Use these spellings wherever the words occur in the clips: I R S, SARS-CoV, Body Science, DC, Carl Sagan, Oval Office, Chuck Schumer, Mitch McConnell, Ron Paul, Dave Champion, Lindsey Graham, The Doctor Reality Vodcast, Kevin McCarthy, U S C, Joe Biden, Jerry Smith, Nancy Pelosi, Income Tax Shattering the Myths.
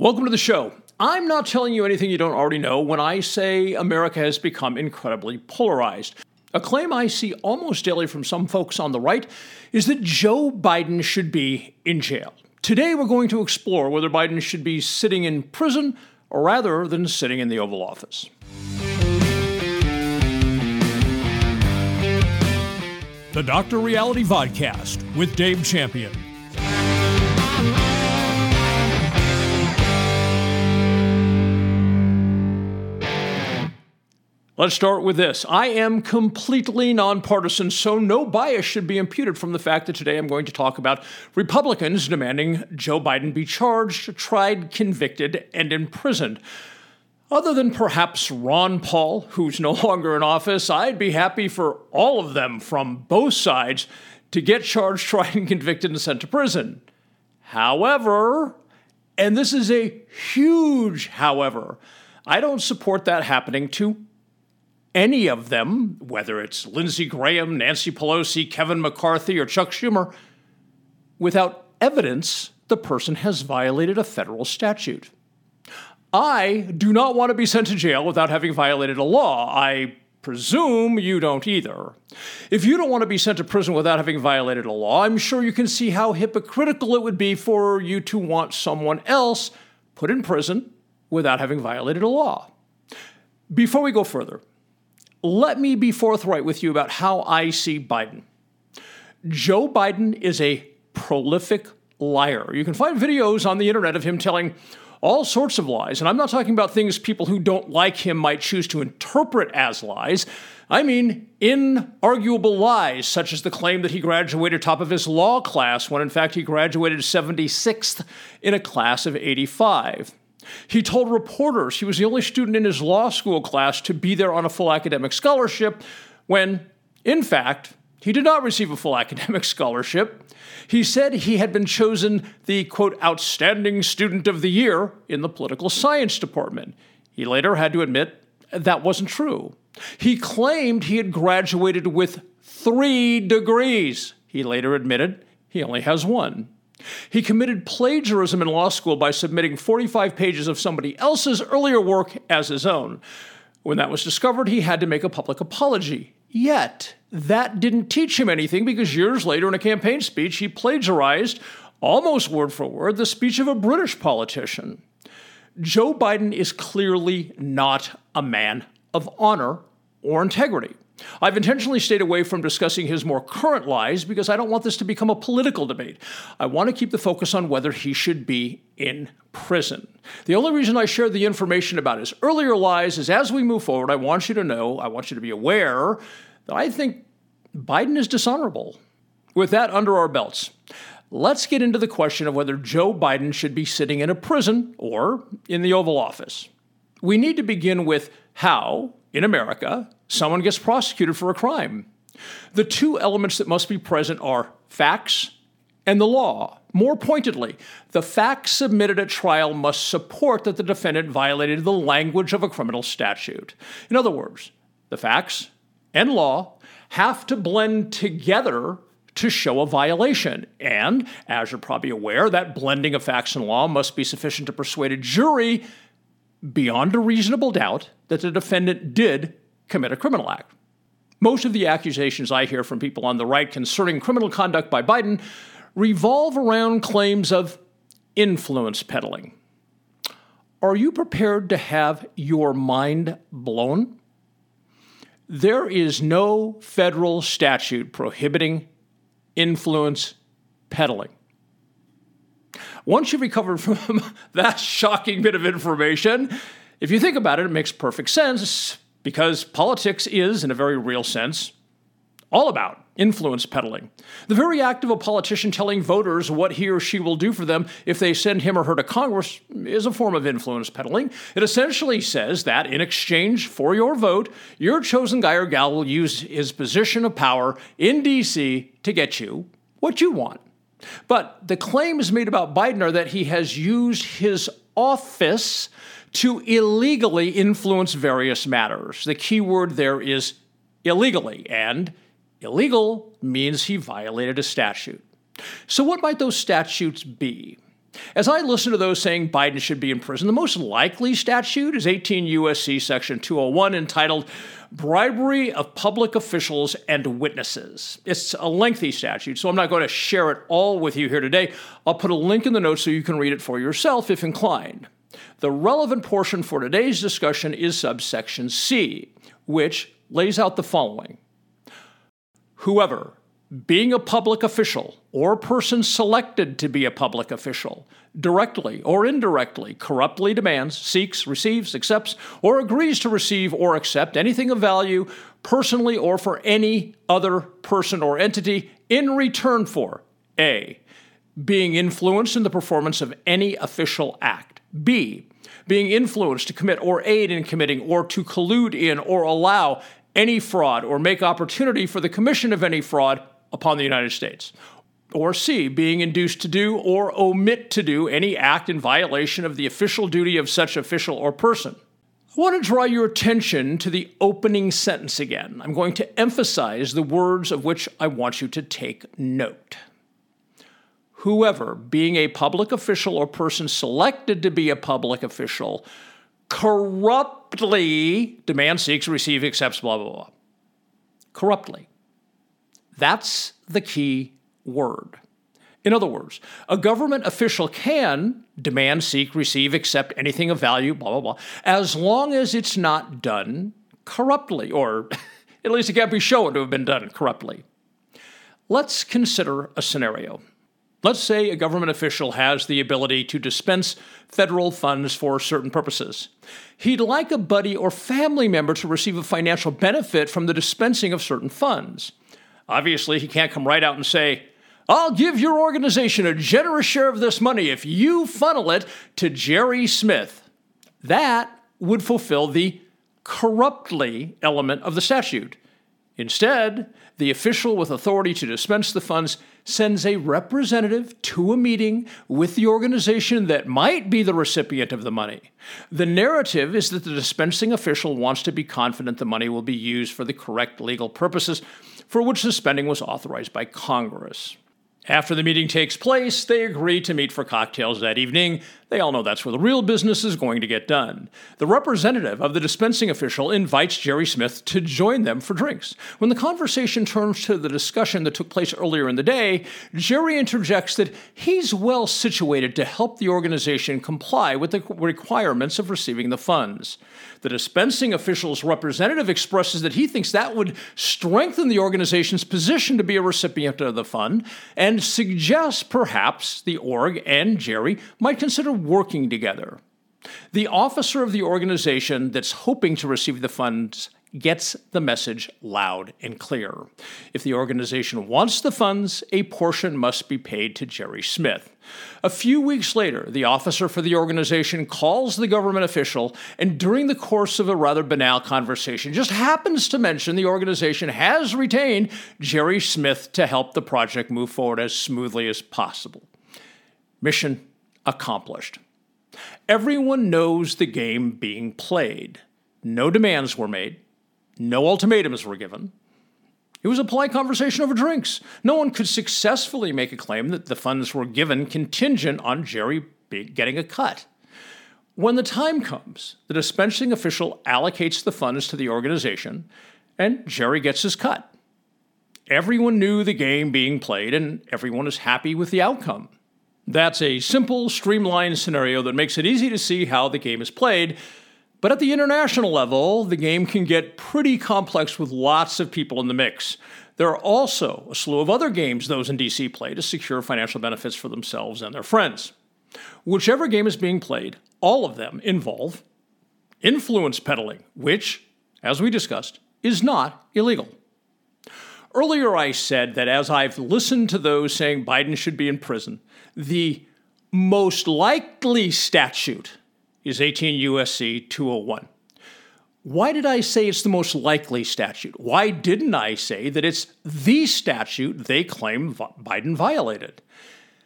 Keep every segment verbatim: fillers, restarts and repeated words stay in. Welcome to the show. I'm not telling you anything you don't already know when I say America has become incredibly polarized. A claim I see almost daily from some folks on the right is that Joe Biden should be in jail. Today we're going to explore whether Biden should be sitting in prison rather than sitting in the Oval Office. The Doctor Reality Vodcast with Dave Champion. Let's start with this. I am completely nonpartisan, so no bias should be imputed from the fact that today I'm going to talk about Republicans demanding Joe Biden be charged, tried, convicted, and imprisoned. Other than perhaps Ron Paul, who's no longer in office, I'd be happy for all of them from both sides to get charged, tried, and convicted, and sent to prison. However, and this is a huge however, I don't support that happening to any of them, whether it's Lindsey Graham, Nancy Pelosi, Kevin McCarthy, or Chuck Schumer, without evidence the person has violated a federal statute. I do not want to be sent to jail without having violated a law. I presume you don't either. If you don't want to be sent to prison without having violated a law, I'm sure you can see how hypocritical it would be for you to want someone else put in prison without having violated a law. Before we go further, let me be forthright with you about how I see Biden. Joe Biden is a prolific liar. You can find videos on the internet of him telling all sorts of lies. And I'm not talking about things people who don't like him might choose to interpret as lies. I mean inarguable lies, such as the claim that he graduated top of his law class when in fact he graduated seventy-sixth in a class of eighty-five. He told reporters he was the only student in his law school class to be there on a full academic scholarship when, in fact, he did not receive a full academic scholarship. He said he had been chosen the, quote, outstanding student of the year in the political science department. He later had to admit that wasn't true. He claimed he had graduated with three degrees. He later admitted he only has one. He committed plagiarism in law school by submitting forty-five pages of somebody else's earlier work as his own. When that was discovered, he had to make a public apology. Yet, that didn't teach him anything because years later in a campaign speech, he plagiarized, almost word for word, the speech of a British politician. Joe Biden is clearly not a man of honor or integrity. I've intentionally stayed away from discussing his more current lies because I don't want this to become a political debate. I want to keep the focus on whether he should be in prison. The only reason I share the information about his earlier lies is as we move forward, I want you to know, I want you to be aware that I think Biden is dishonorable. With that under our belts, let's get into the question of whether Joe Biden should be sitting in a prison or in the Oval Office. We need to begin with how, in America, someone gets prosecuted for a crime. The two elements that must be present are facts and the law. More pointedly, the facts submitted at trial must support that the defendant violated the language of a criminal statute. In other words, the facts and law have to blend together to show a violation. And, as you're probably aware, that blending of facts and law must be sufficient to persuade a jury beyond a reasonable doubt that the defendant did commit a criminal act. Most of the accusations I hear from people on the right concerning criminal conduct by Biden revolve around claims of influence peddling. Are you prepared to have your mind blown? There is no federal statute prohibiting influence peddling. Once you've recovered from that shocking bit of information, if you think about it, it makes perfect sense, because politics is, in a very real sense, all about influence peddling. The very act of a politician telling voters what he or she will do for them if they send him or her to Congress is a form of influence peddling. It essentially says that, in exchange for your vote, your chosen guy or gal will use his position of power in D C to get you what you want. But the claims made about Biden are that he has used his office to illegally influence various matters. The key word there is illegally, and illegal means he violated a statute. So what might those statutes be? As I listen to those saying Biden should be in prison, the most likely statute is eighteen U S C Section two oh one, entitled Bribery of Public Officials and Witnesses. It's a lengthy statute, so I'm not going to share it all with you here today. I'll put a link in the notes so you can read it for yourself if inclined. The relevant portion for today's discussion is subsection C, which lays out the following. Whoever, being a public official or person selected to be a public official, directly or indirectly, corruptly demands, seeks, receives, accepts, or agrees to receive or accept anything of value personally or for any other person or entity in return for A, being influenced in the performance of any official act, B, being influenced to commit or aid in committing or to collude in or allow any fraud or make opportunity for the commission of any fraud upon the United States, or C, being induced to do or omit to do any act in violation of the official duty of such official or person. I want to draw your attention to the opening sentence again. I'm going to emphasize the words of which I want you to take note. Whoever, being a public official or person selected to be a public official, corruptly demands, seeks, receives, accepts, blah, blah, blah. Corruptly. That's the key word. In other words, a government official can demand, seek, receive, accept anything of value, blah, blah, blah, as long as it's not done corruptly, or at least it can't be shown to have been done corruptly. Let's consider a scenario. Let's say a government official has the ability to dispense federal funds for certain purposes. He'd like a buddy or family member to receive a financial benefit from the dispensing of certain funds. Obviously, he can't come right out and say, "I'll give your organization a generous share of this money if you funnel it to Jerry Smith." That would fulfill the corruptly element of the statute. Instead, the official with authority to dispense the funds sends a representative to a meeting with the organization that might be the recipient of the money. The narrative is that the dispensing official wants to be confident the money will be used for the correct legal purposes for which the spending was authorized by Congress. After the meeting takes place, they agree to meet for cocktails that evening. They all know that's where the real business is going to get done. The representative of the dispensing official invites Jerry Smith to join them for drinks. When the conversation turns to the discussion that took place earlier in the day, Jerry interjects that he's well situated to help the organization comply with the requirements of receiving the funds. The dispensing official's representative expresses that he thinks that would strengthen the organization's position to be a recipient of the fund, and suggests perhaps the org and Jerry might consider working together. The officer of the organization that's hoping to receive the funds gets the message loud and clear. If the organization wants the funds, a portion must be paid to Jerry Smith. A few weeks later, the officer for the organization calls the government official and, during the course of a rather banal conversation, just happens to mention the organization has retained Jerry Smith to help the project move forward as smoothly as possible. Mission accomplished. Everyone knows the game being played. No demands were made. No ultimatums were given. It was a polite conversation over drinks. No one could successfully make a claim that the funds were given contingent on Jerry getting a cut. When the time comes, the dispensing official allocates the funds to the organization, and Jerry gets his cut. Everyone knew the game being played, and everyone is happy with the outcome. That's a simple, streamlined scenario that makes it easy to see how the game is played. But at the international level, the game can get pretty complex with lots of people in the mix. There are also a slew of other games those in D C play to secure financial benefits for themselves and their friends. Whichever game is being played, all of them involve influence peddling, which, as we discussed, is not illegal. Earlier I said that as I've listened to those saying Biden should be in prison, the most likely statute is eighteen U S C two oh one. Why did I say it's the most likely statute? Why didn't I say that it's the statute they claim Biden violated?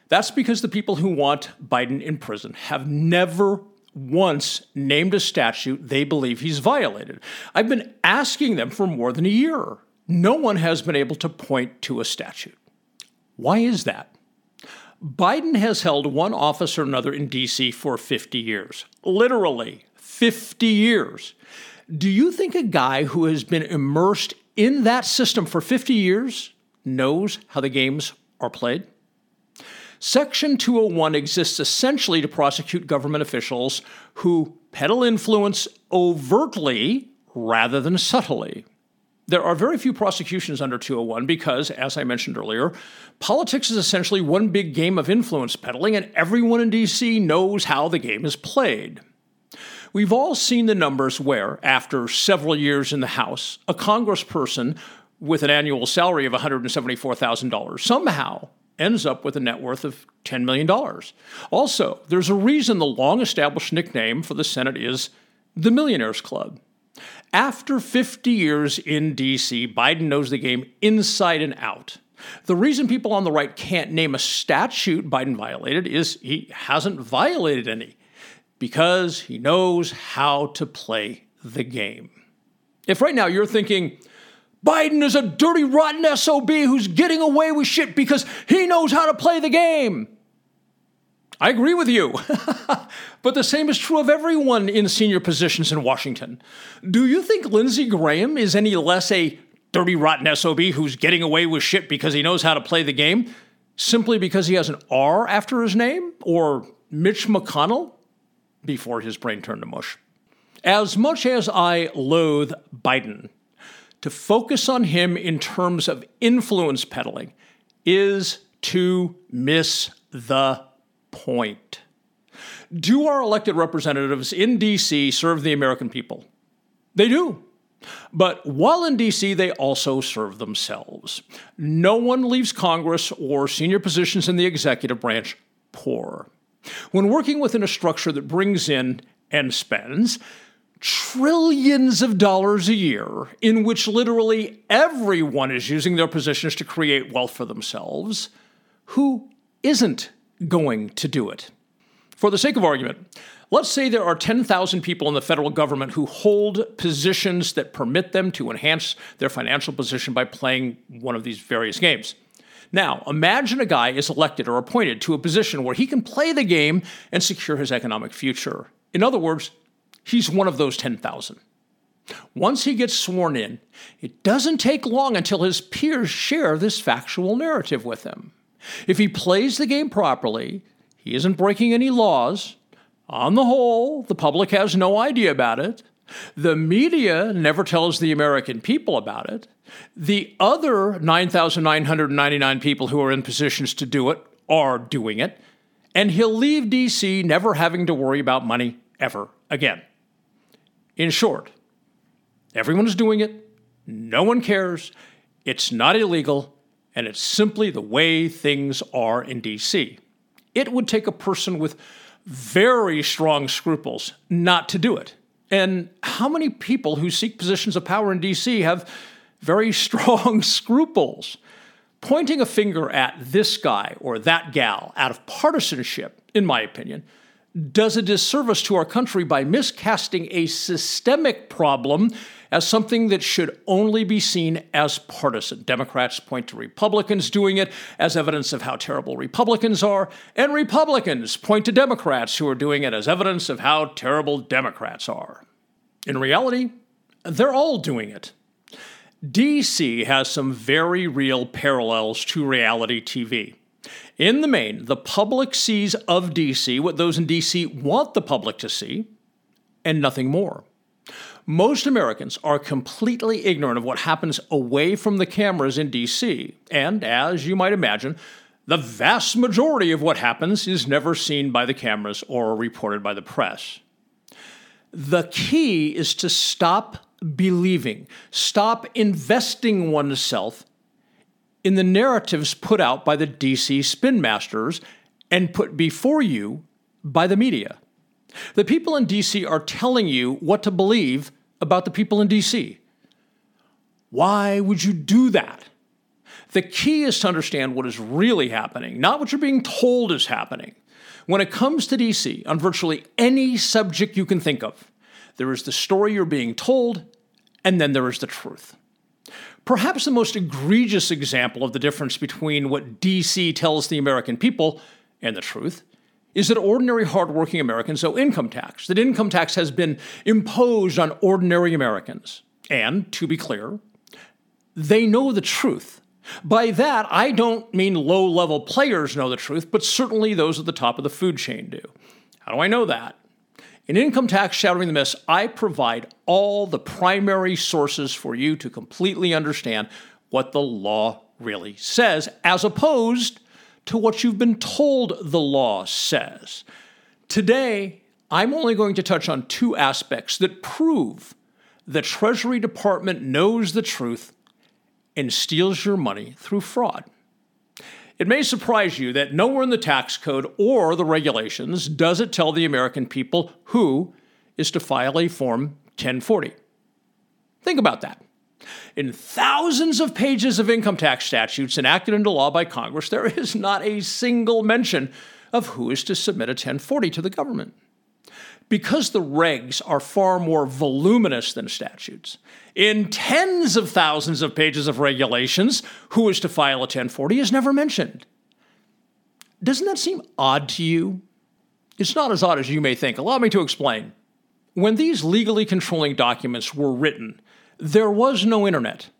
That's because the people who want Biden in prison have never once named a statute they believe he's violated. I've been asking them for more than a year. No one has been able to point to a statute. Why is that? Biden has held one office or another in D C for fifty years, literally fifty years. Do you think a guy who has been immersed in that system for fifty years knows how the games are played? Section two oh one exists essentially to prosecute government officials who peddle influence overtly rather than subtly. There are very few prosecutions under two oh one because, as I mentioned earlier, politics is essentially one big game of influence peddling, and everyone in D C knows how the game is played. We've all seen the numbers where, after several years in the House, a congressperson with an annual salary of one hundred seventy-four thousand dollars somehow ends up with a net worth of ten million dollars. Also, there's a reason the long-established nickname for the Senate is the Millionaires Club. After fifty years in D C, Biden knows the game inside and out. The reason people on the right can't name a statute Biden violated is he hasn't violated any, because he knows how to play the game. If right now you're thinking, Biden is a dirty, rotten S O B who's getting away with shit because he knows how to play the game, I agree with you, but the same is true of everyone in senior positions in Washington. Do you think Lindsey Graham is any less a dirty, rotten S O B who's getting away with shit because he knows how to play the game simply because he has an R after his name? Or Mitch McConnell before his brain turned to mush? As much as I loathe Biden, to focus on him in terms of influence peddling is to miss the point. Do our elected representatives in D C serve the American people? They do. But while in D C, they also serve themselves. No one leaves Congress or senior positions in the executive branch poor. When working within a structure that brings in and spends trillions of dollars a year, in which literally everyone is using their positions to create wealth for themselves, who isn't going to do it? For the sake of argument, let's say there are ten thousand people in the federal government who hold positions that permit them to enhance their financial position by playing one of these various games. Now, imagine a guy is elected or appointed to a position where he can play the game and secure his economic future. In other words, he's one of those ten thousand. Once he gets sworn in, it doesn't take long until his peers share this factual narrative with him. If he plays the game properly, he isn't breaking any laws. On the whole, the public has no idea about it. The media never tells the American people about it. The other nine thousand nine hundred ninety-nine people who are in positions to do it are doing it. And he'll leave D C never having to worry about money ever again. In short, everyone is doing it. No one cares. It's not illegal. And it's simply the way things are in D C. It would take a person with very strong scruples not to do it. And how many people who seek positions of power in D C have very strong scruples? Pointing a finger at this guy or that gal out of partisanship, in my opinion, does a disservice to our country by miscasting a systemic problem as something that should only be seen as partisan. Democrats point to Republicans doing it as evidence of how terrible Republicans are, and Republicans point to Democrats who are doing it as evidence of how terrible Democrats are. In reality, they're all doing it. D C has some very real parallels to reality T V. In the main, the public sees of D C what those in D C want the public to see, and nothing more. Most Americans are completely ignorant of what happens away from the cameras in D C, and as you might imagine, the vast majority of what happens is never seen by the cameras or reported by the press. The key is to stop believing, stop investing oneself in the narratives put out by the D C spin masters and put before you by the media. The people in D C are telling you what to believe about the people in D C. Why would you do that? The key is to understand what is really happening, not what you're being told is happening. When it comes to D C, on virtually any subject you can think of, there is the story you're being told, and then there is the truth. Perhaps the most egregious example of the difference between what D C tells the American people and the truth is that ordinary, hardworking Americans owe income tax, that income tax has been imposed on ordinary Americans. And, to be clear, they know the truth. By that, I don't mean low-level players know the truth, but certainly those at the top of the food chain do. How do I know that? In Income Tax Shattering the Myths, I provide all the primary sources for you to completely understand what the law really says, as opposed to what you've been told the law says. Today, I'm only going to touch on two aspects that prove the Treasury Department knows the truth and steals your money through fraud. It may surprise you that nowhere in the tax code or the regulations does it tell the American people who is to file a Form ten forty. Think about that. In thousands of pages of income tax statutes enacted into law by Congress, there is not a single mention of who is to submit a ten forty to the government. Because the regs are far more voluminous than statutes, in tens of thousands of pages of regulations, who is to file a ten forty is never mentioned. Doesn't that seem odd to you? It's not as odd as you may think. Allow me to explain. When these legally controlling documents were written, there was no internet.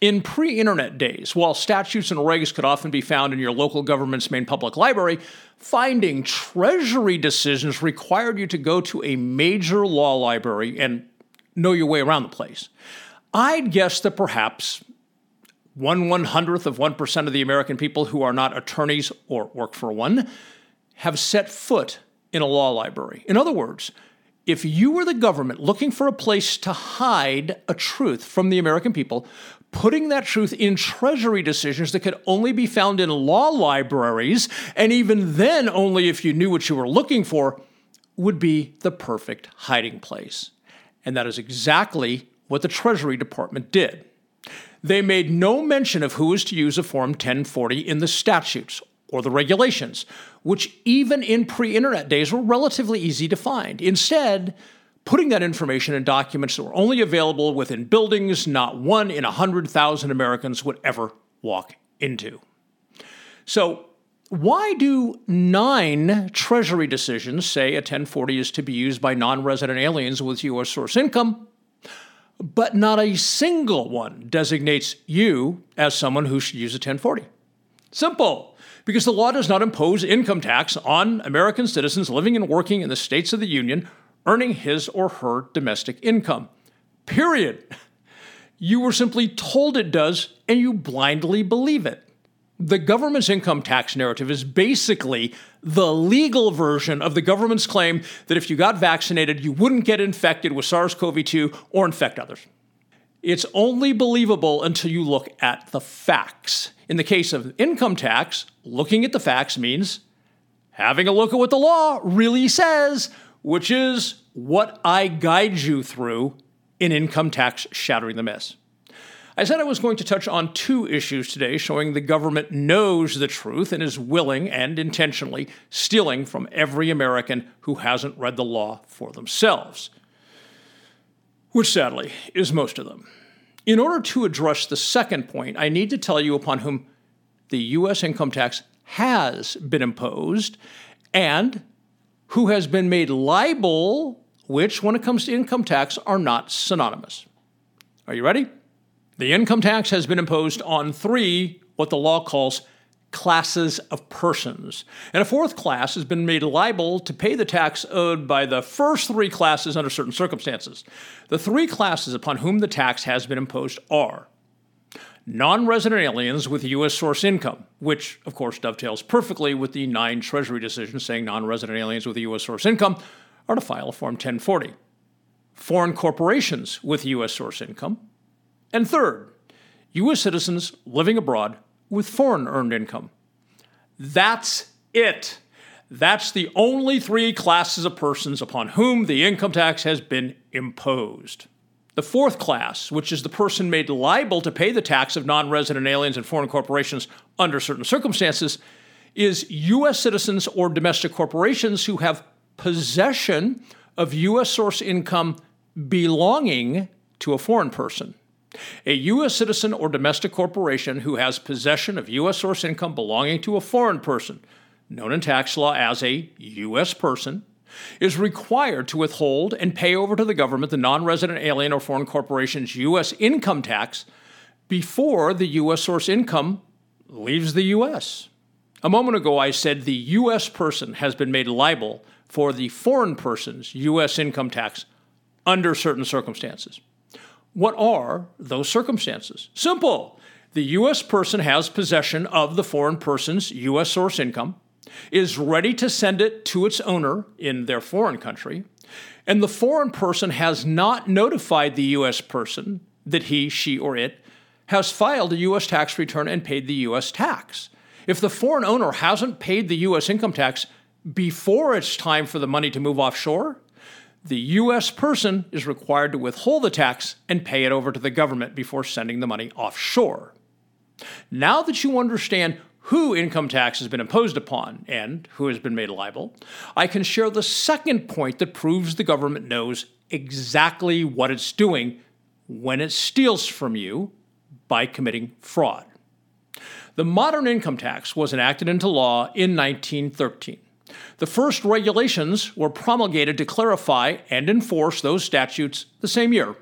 In pre-internet days, while statutes and regs could often be found in your local government's main public library, finding Treasury decisions required you to go to a major law library and know your way around the place. I'd guess that perhaps one one-hundredth of one percent of the American people who are not attorneys or work for one have set foot in a law library. In other words, if you were the government looking for a place to hide a truth from the American people, putting that truth in Treasury decisions that could only be found in law libraries, and even then only if you knew what you were looking for, would be the perfect hiding place. And that is exactly what the Treasury Department did. They made no mention of who is to use a Form ten forty in the statutes or the regulations, which even in pre-internet days were relatively easy to find. Instead, putting that information in documents that were only available within buildings not one in one hundred thousand Americans would ever walk into. So why do nine Treasury decisions say a ten forty is to be used by non-resident aliens with U S source income, but not a single one designates you as someone who should use a ten forty? Simple. Because the law does not impose income tax on American citizens living and working in the states of the Union, earning his or her domestic income. Period. You were simply told it does, and you blindly believe it. The government's income tax narrative is basically the legal version of the government's claim that if you got vaccinated, you wouldn't get infected with SARS-CoV two or infect others. It's only believable until you look at the facts. In the case of income tax, looking at the facts means having a look at what the law really says, which is what I guide you through in Income Tax Shattering the Myths. I said I was going to touch on two issues today, showing the government knows the truth and is willing and intentionally stealing from every American who hasn't read the law for themselves, which sadly is most of them. In order to address the second point, I need to tell you upon whom the U S income tax has been imposed and who has been made liable, which, when it comes to income tax, are not synonymous. Are you ready? The income tax has been imposed on three, what the law calls, classes of persons. And a fourth class has been made liable to pay the tax owed by the first three classes under certain circumstances. The three classes upon whom the tax has been imposed are non-resident aliens with U S source income, which of course dovetails perfectly with the nine Treasury decisions saying non-resident aliens with U S source income are to file a Form ten forty, foreign corporations with U S source income, and third, U S citizens living abroad with foreign earned income. That's it. That's the only three classes of persons upon whom the income tax has been imposed. The fourth class, which is the person made liable to pay the tax of non-resident aliens and foreign corporations under certain circumstances, is U S citizens or domestic corporations who have possession of U S source income belonging to a foreign person. A U S citizen or domestic corporation who has possession of U S source income belonging to a foreign person, known in tax law as a U S person, is required to withhold and pay over to the government the non-resident alien or foreign corporation's U S income tax before the U S source income leaves the U S. A moment ago, I said the U S person has been made liable for the foreign person's U S income tax under certain circumstances. What are those circumstances? Simple. The U S person has possession of the foreign person's U S source income, is ready to send it to its owner in their foreign country, and the foreign person has not notified the U S person that he, she, or it has filed a U S tax return and paid the U S tax. If the foreign owner hasn't paid the U S income tax before it's time for the money to move offshore, the U S person is required to withhold the tax and pay it over to the government before sending the money offshore. Now that you understand who income tax has been imposed upon and who has been made liable, I can share the second point that proves the government knows exactly what it's doing when it steals from you by committing fraud. The modern income tax was enacted into law in nineteen thirteen. The first regulations were promulgated to clarify and enforce those statutes the same year.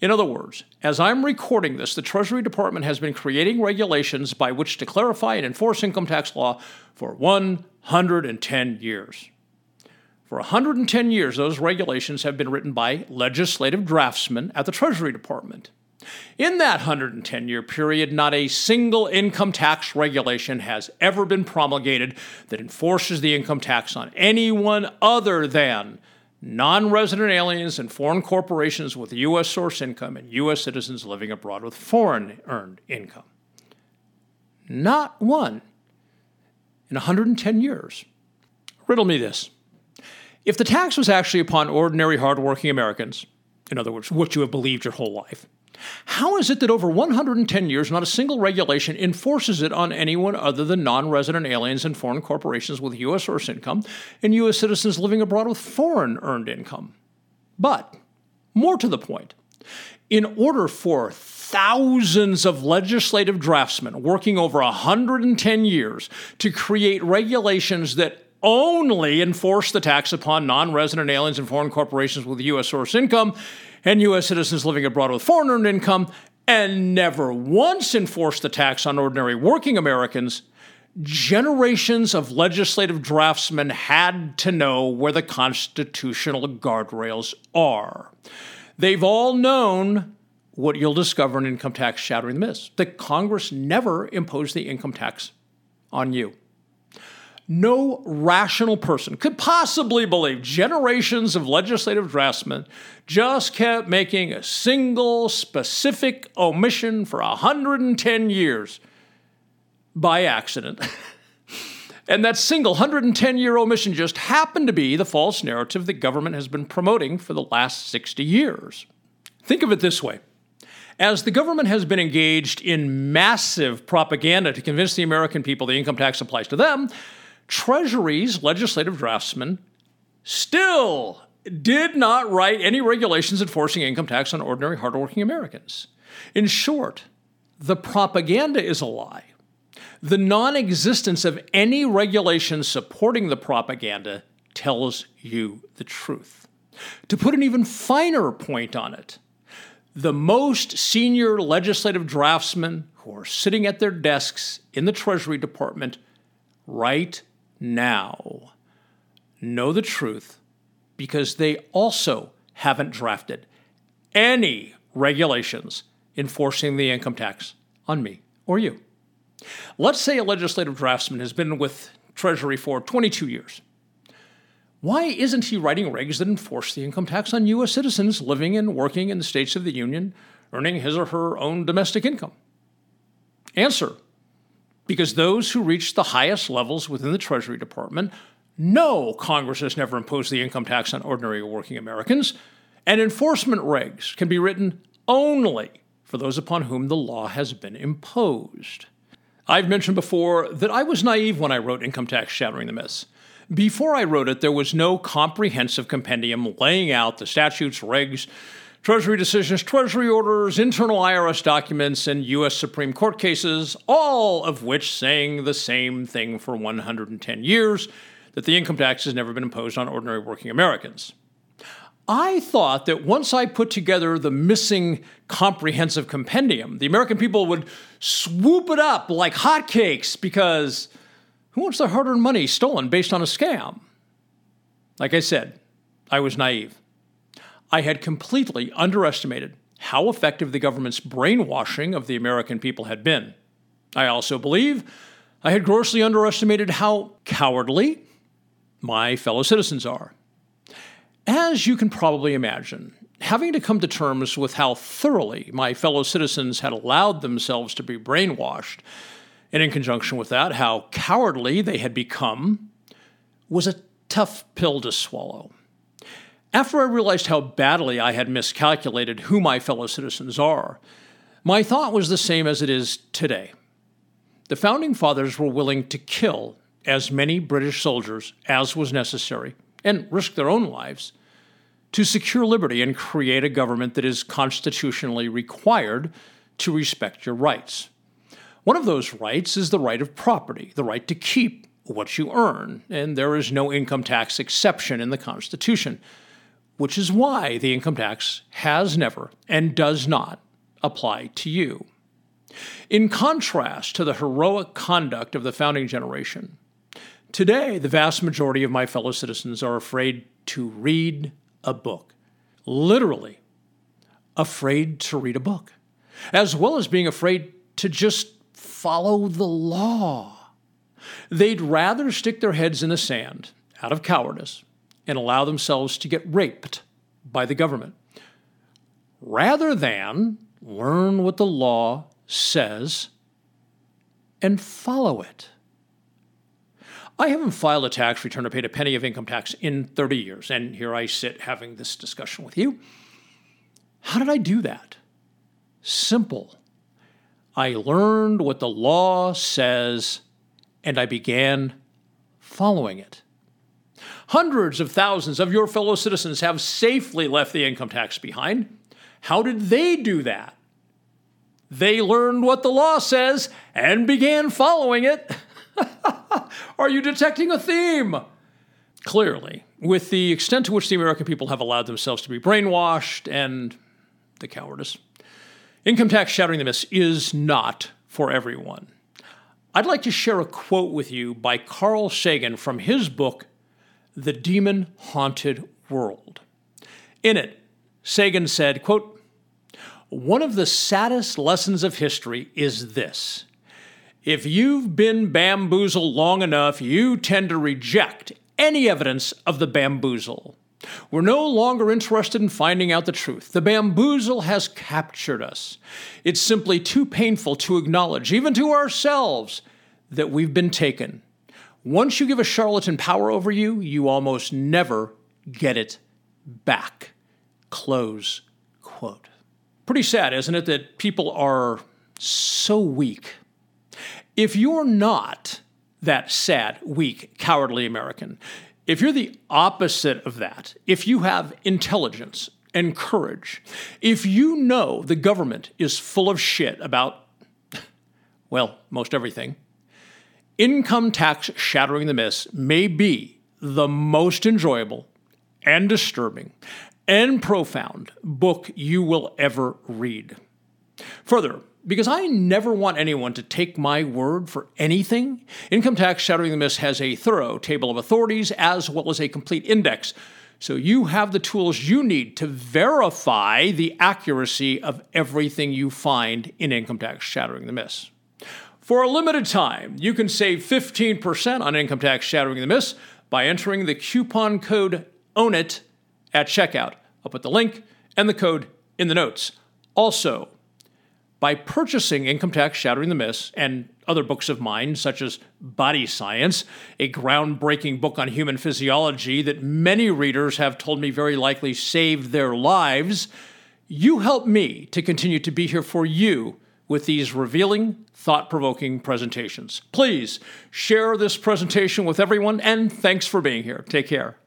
In other words, as I'm recording this, the Treasury Department has been creating regulations by which to clarify and enforce income tax law for one hundred ten years. For one hundred ten years, those regulations have been written by legislative draftsmen at the Treasury Department. In that one hundred ten year period, not a single income tax regulation has ever been promulgated that enforces the income tax on anyone other than non-resident aliens and foreign corporations with U S source income and U S citizens living abroad with foreign earned income. Not one in one hundred ten years. Riddle me this. If the tax was actually upon ordinary, hardworking Americans, in other words, what you have believed your whole life, how is it that over one hundred ten years, not a single regulation enforces it on anyone other than non-resident aliens and foreign corporations with U S source income and U S citizens living abroad with foreign earned income? But, more to the point, in order for thousands of legislative draftsmen working over one hundred ten years to create regulations that only enforce the tax upon non-resident aliens and foreign corporations with U S source income and U S citizens living abroad with foreign earned income, and never once enforce the tax on ordinary working Americans, generations of legislative draftsmen had to know where the constitutional guardrails are. They've all known what you'll discover in Income Tax Shattering the Myths, that Congress never imposed the income tax on you. No rational person could possibly believe generations of legislative draftsmen just kept making a single specific omission for one hundred ten years by accident. And that single one hundred ten year omission just happened to be the false narrative the government has been promoting for the last sixty years. Think of it this way. As the government has been engaged in massive propaganda to convince the American people the income tax applies to them, Treasury's legislative draftsmen still did not write any regulations enforcing income tax on ordinary, hardworking Americans. In short, the propaganda is a lie. The non-existence of any regulation supporting the propaganda tells you the truth. To put an even finer point on it, the most senior legislative draftsmen who are sitting at their desks in the Treasury Department right now know the truth, because they also haven't drafted any regulations enforcing the income tax on me or you. Let's say a legislative draftsman has been with Treasury for twenty-two years. Why isn't he writing regs that enforce the income tax on U S citizens living and working in the states of the Union, earning his or her own domestic income? Answer. Because those who reach the highest levels within the Treasury Department know Congress has never imposed the income tax on ordinary working Americans, and enforcement regs can be written only for those upon whom the law has been imposed. I've mentioned before that I was naive when I wrote Income Tax Shattering the Myths. Before I wrote it, there was no comprehensive compendium laying out the statutes, regs, Treasury decisions, Treasury orders, internal I R S documents, and U S Supreme Court cases, all of which saying the same thing for one hundred ten years, that the income tax has never been imposed on ordinary working Americans. I thought that once I put together the missing comprehensive compendium, the American people would swoop it up like hotcakes because who wants their hard-earned money stolen based on a scam? Like I said, I was naive. I had completely underestimated how effective the government's brainwashing of the American people had been. I also believe I had grossly underestimated how cowardly my fellow citizens are. As you can probably imagine, having to come to terms with how thoroughly my fellow citizens had allowed themselves to be brainwashed, and in conjunction with that, how cowardly they had become, was a tough pill to swallow. After I realized how badly I had miscalculated who my fellow citizens are, my thought was the same as it is today. The Founding Fathers were willing to kill as many British soldiers as was necessary and risk their own lives to secure liberty and create a government that is constitutionally required to respect your rights. One of those rights is the right of property, the right to keep what you earn, and there is no income tax exception in the Constitution, which is why the income tax has never and does not apply to you. In contrast to the heroic conduct of the founding generation, today the vast majority of my fellow citizens are afraid to read a book. Literally, afraid to read a book, as well as being afraid to just follow the law. They'd rather stick their heads in the sand out of cowardice and allow themselves to get raped by the government, rather than learn what the law says and follow it. I haven't filed a tax return or paid a penny of income tax in thirty years, and here I sit having this discussion with you. How did I do that? Simple. I learned what the law says, and I began following it. Hundreds of thousands of your fellow citizens have safely left the income tax behind. How did they do that? They learned what the law says and began following it. Are you detecting a theme? Clearly, with the extent to which the American people have allowed themselves to be brainwashed and the cowardice, Income Tax Shattering the Myths is not for everyone. I'd like to share a quote with you by Carl Sagan from his book, The Demon-Haunted World. In it, Sagan said, quote, "One of the saddest lessons of history is this. If you've been bamboozled long enough, you tend to reject any evidence of the bamboozle. We're no longer interested in finding out the truth. The bamboozle has captured us. It's simply too painful to acknowledge, even to ourselves, that we've been taken. Once you give a charlatan power over you, you almost never get it back." Close quote. Pretty sad, isn't it, that people are so weak? If you're not that sad, weak, cowardly American, if you're the opposite of that, if you have intelligence and courage, if you know the government is full of shit about, well, most everything, Income Tax Shattering the Myths may be the most enjoyable and disturbing and profound book you will ever read. Further, because I never want anyone to take my word for anything, Income Tax Shattering the Myths has a thorough table of authorities as well as a complete index, so you have the tools you need to verify the accuracy of everything you find in Income Tax Shattering the Myths. For a limited time, you can save fifteen percent on Income Tax Shattering the Myths by entering the coupon code OWNIT at checkout. I'll put the link and the code in the notes. Also, by purchasing Income Tax Shattering the Myths and other books of mine, such as Body Science, a groundbreaking book on human physiology that many readers have told me very likely saved their lives, you help me to continue to be here for you with these revealing, thought-provoking presentations. Please share this presentation with everyone, and thanks for being here. Take care.